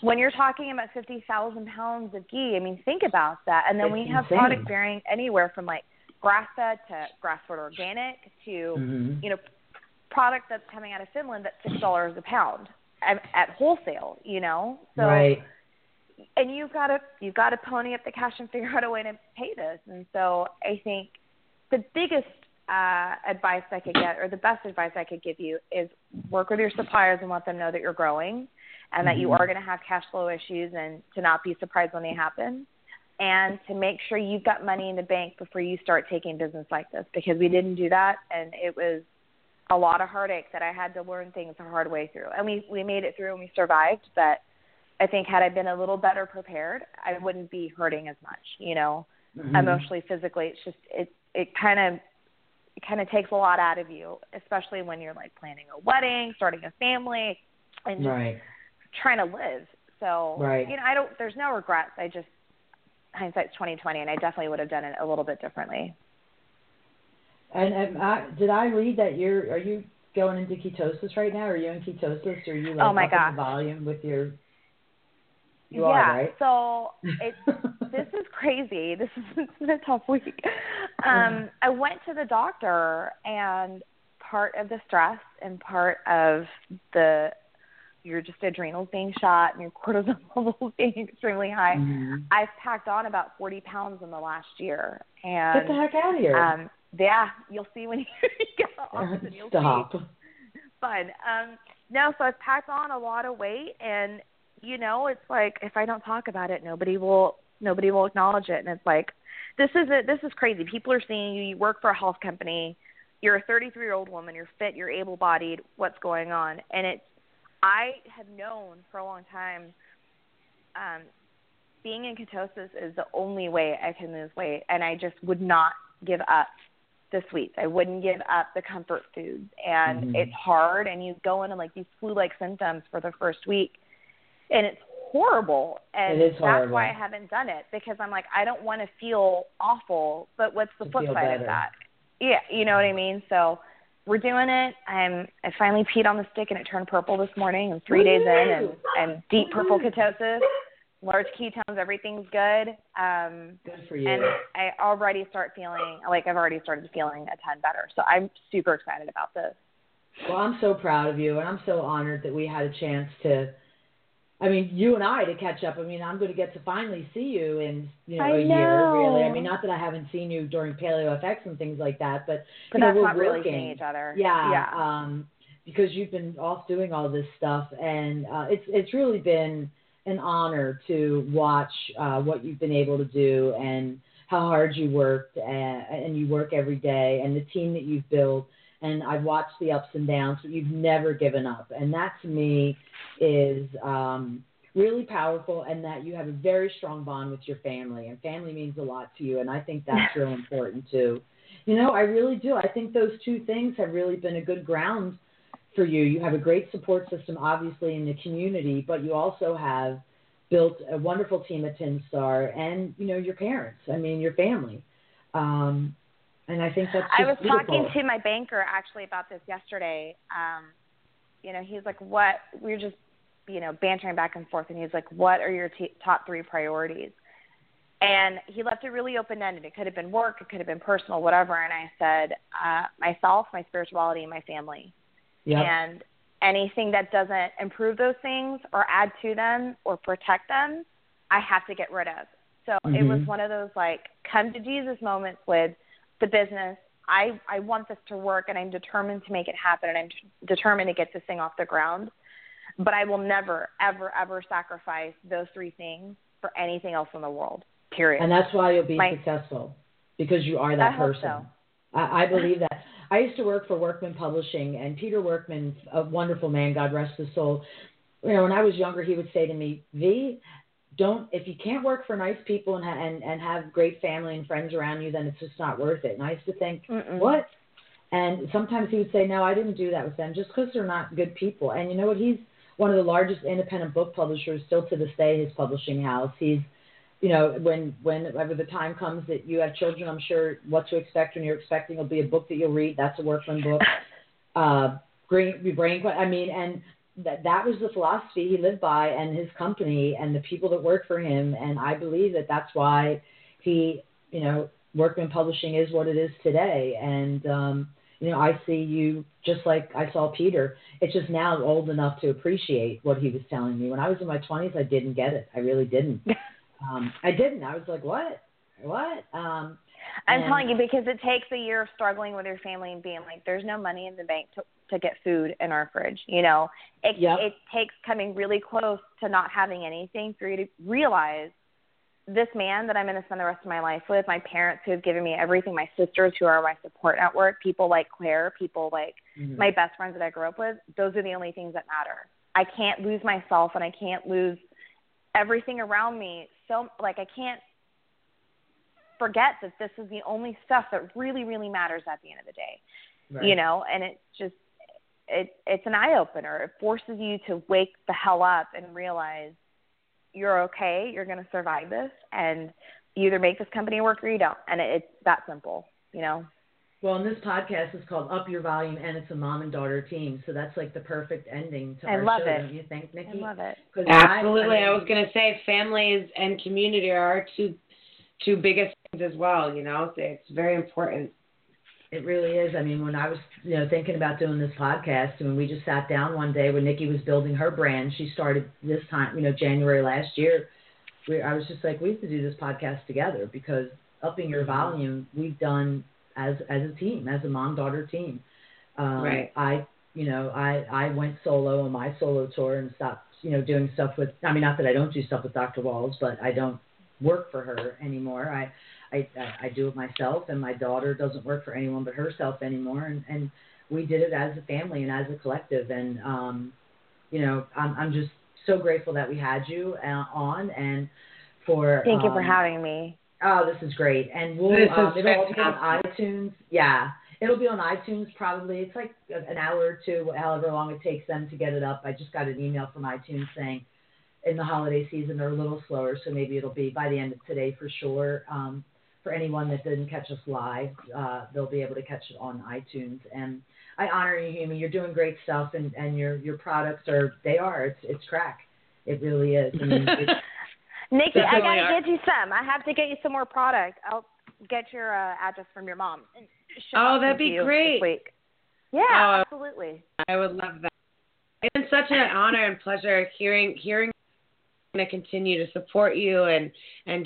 When you're talking about 50,000 pounds of ghee, I mean, think about that. And then we have product varying anywhere from like grass-fed to grass-fed organic to, you know, product that's coming out of Finland that's $6 a pound at wholesale, you know? So, and you've got to pony up the cash and figure out a way to pay this. And so I think the biggest advice I could get, or the best advice I could give you, is work with your suppliers and let them know that you're growing and that you are going to have cash flow issues, and to not be surprised when they happen, and to make sure you've got money in the bank before you start taking business like this, because we didn't do that, and it was a lot of heartache that I had to learn things the hard way through. And we made it through and we survived, but I think had I been a little better prepared, I wouldn't be hurting as much, you know, emotionally, physically. It's just it kind of takes a lot out of you, especially when you're like planning a wedding, starting a family, and just trying to live. So, you know, there's no regrets. I just, hindsight's 20/20, and I definitely would have done it a little bit differently. And did I read that are you going into ketosis right now? Are you in ketosis? Or are you like upping the volume with your, are, right? So this is crazy. This has been a tough week. I went to the doctor, and part of the stress and part of your just adrenals being shot and your cortisol levels being extremely high. I've packed on about 40 pounds in the last year. And get the heck out of here. Yeah, you'll see when you get the office. You'll see. Fun. No, so I've packed on a lot of weight, and you know, it's like, if I don't talk about it, nobody will acknowledge it. And it's like, this is crazy. People are seeing you. You work for a health company. You're a 33-year-old woman. You're fit. You're able-bodied. What's going on? And I have known for a long time, being in ketosis is the only way I can lose weight, and I just would not give up the sweets. I wouldn't give up the comfort foods, and it's hard, and you go into like these flu-like symptoms for the first week, and it's horrible. And it is horrible. That's why I haven't done it, because I'm like, I don't want to feel awful, but what's the flip side of that? Yeah, you know what I mean? So we're doing it. I finally peed on the stick and it turned purple this morning. I'm 3 days in and deep purple ketosis, large ketones, everything's good. Good for you. And I already started feeling a ton better. So I'm super excited about this. Well, I'm so proud of you, and I'm so honored that we had a chance you and I to catch up. I mean, I'm going to get to finally see you in, year, really. I mean, not that I haven't seen you during Paleo FX and things like that, but we're not really seeing each other. Yeah. Because you've been off doing all this stuff, and it's really been an honor to watch what you've been able to do and how hard you worked, and you work every day, and the team that you've built. And I've watched the ups and downs, but you've never given up. And that, to me, is really powerful, and that you have a very strong bond with your family. And family means a lot to you, and I think that's real important, too. I really do. I think those two things have really been a good ground for you. You have a great support system, obviously, in the community, but you also have built a wonderful team at Tin Star and, your parents, your family. And I think that's I was beautiful. Talking to my banker actually about this yesterday. He's like, what? We were just, bantering back and forth. And he's like, what are your top three priorities? And he left it really open-ended. It could have been work. It could have been personal, whatever. And I said, myself, my spirituality, and my family. Yep. And anything that doesn't improve those things or add to them or protect them, I have to get rid of. So It was one of those, come to Jesus moments with the business. I want this to work, and I'm determined to make it happen, and I'm determined to get this thing off the ground, but I will never, ever, ever sacrifice those three things for anything else in the world, period. And that's why you'll be successful, because you are that person. So. I believe that. I used to work for Workman Publishing, and Peter Workman, a wonderful man, God rest his soul. When I was younger, he would say to me, V, if you can't work for nice people and have great family and friends around you, then it's just not worth it. And I used to think, what? And sometimes he would say, no, I didn't do that with them just because they're not good people. And you know what? He's one of the largest independent book publishers still to this day, his publishing house. He's, whenever the time comes that you have children, I'm sure what to expect when you're expecting will be a book that you'll read. That's a Workman book. That was the philosophy he lived by, and his company and the people that work for him. And I believe that that's why he, Workman Publishing is what it is today. And, I see you just like I saw Peter. It's just now old enough to appreciate what he was telling me. When I was in my 20s, I didn't get it. I really didn't. I was like, what? I'm telling you, because it takes a year of struggling with your family and being like, there's no money in the bank to get food in our fridge. It takes coming really close to not having anything for you to realize this man that I'm going to spend the rest of my life with, my parents who have given me everything, my sisters who are my support network, people like Claire, people like my best friends that I grew up with. Those are the only things that matter. I can't lose myself, and I can't lose everything around me. So I can't forget that this is the only stuff that really, really matters at the end of the day, right. And it's just, it's an eye opener. It forces you to wake the hell up and realize you're okay. You're going to survive this, and you either make this company work or you don't. And it's that simple, Well, and this podcast is called Up Your Volume, and it's a mom and daughter team. So that's the perfect ending to our show, don't you think, Nikki? I love it. Absolutely. I was going to say families and community are our two biggest things as well, It's very important. It really is. When I was, thinking about doing this podcast, we just sat down one day when Nikki was building her brand. She started this time, January last year. I was just like, we have to do this podcast together, because upping your volume, we've done as a team, as a mom-daughter team. Right. I went solo on my solo tour and stopped, doing stuff with, not that I don't do stuff with Dr. Walls, but I don't work for her anymore. I do it myself, and my daughter doesn't work for anyone but herself anymore. And we did it as a family and as a collective. And, I'm just so grateful that we had you on, and for... Thank you for having me. Oh, this is great. And it'll be on iTunes. Yeah. It'll be on iTunes probably. It's an hour or two, however long it takes them to get it up. I just got an email from iTunes saying, in the holiday season are a little slower, so maybe it'll be by the end of today for sure. For anyone that didn't catch us live, they'll be able to catch it on iTunes. And I honor you, Hima. You're doing great stuff, and your products are, they are. It's crack. It really is. I mean, Nikki, I got to get you some. I have to get you some more product. I'll get your address from your mom. Oh, that'd be great. This week. Yeah, absolutely. I would love that. It's been such an honor and pleasure hearing. Going to continue to support you and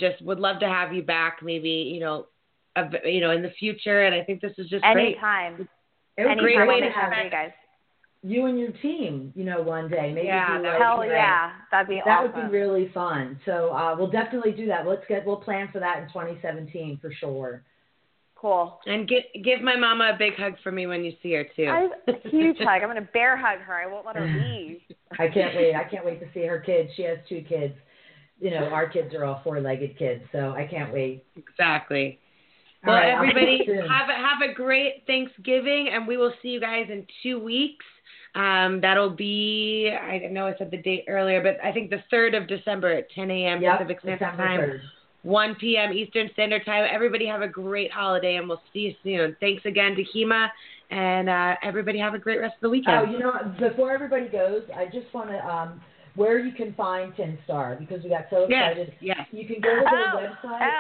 just would love to have you back maybe, in the future. And I think this is just anytime. Great. Anytime. It was a great way to have you guys. You and your team, one day. Maybe that'd be awesome. That would be really fun. So we'll definitely do that. We'll plan for that in 2017 for sure. Cool. And give my mama a big hug for me when you see her, too. A huge hug. I'm going to bear hug her. I won't let her leave. I can't wait to see her kids. She has two kids. Our kids are all four-legged kids, so I can't wait. Exactly. All right, everybody, have a great Thanksgiving, and we will see you guys in 2 weeks. That'll be, I know I said the date earlier, but I think the 3rd of December at 10 a.m. Pacific Standard Time. 3rd. 1 p.m. Eastern Standard Time. Everybody have a great holiday, and we'll see you soon. Thanks again to Hima, and everybody have a great rest of the weekend. Oh, before everybody goes, I just want to where you can find Tin Star, because we got so excited. Yes. You can go to their website,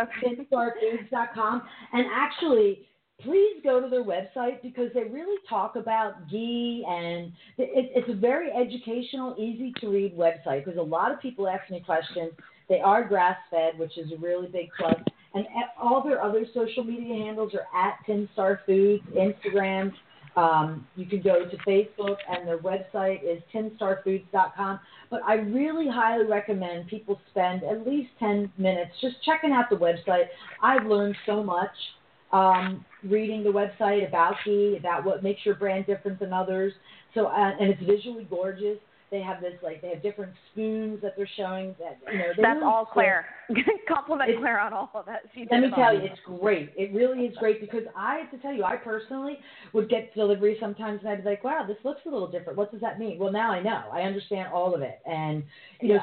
okay. tinstarfoods.com, and actually, please go to their website because they really talk about ghee, and it's a very educational, easy-to-read website because a lot of people ask me questions. They are grass-fed, which is a really big plus. And all their other social media handles are at Tin Star Foods, Instagram. You can go to Facebook, and their website is tinstarfoods.com. But I really highly recommend people spend at least 10 minutes just checking out the website. I've learned so much reading the website about ghee, about what makes your brand different than others. So, and it's visually gorgeous. They have they have different spoons that they're showing. That's all Claire. Compliment Claire on all of that. Let me tell you, it's great. It really is great because I have to tell you, I personally would get delivery sometimes and I'd be like, wow, this looks a little different. What does that mean? Well, now I know. I understand all of it. And,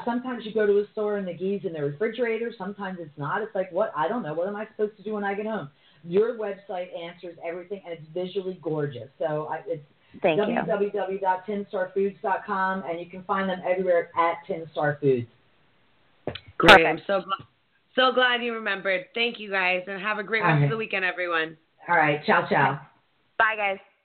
sometimes you go to a store and the ghee's in the refrigerator. Sometimes it's not. It's like, what? I don't know. What am I supposed to do when I get home? Your website answers everything, and it's visually gorgeous. So it's www.tinstarfoods.com, and you can find them everywhere at Tin Star Foods. Great. I'm so glad you remembered. Thank you, guys, and have a great rest of the weekend, everyone. All right. Ciao, ciao. Bye, guys.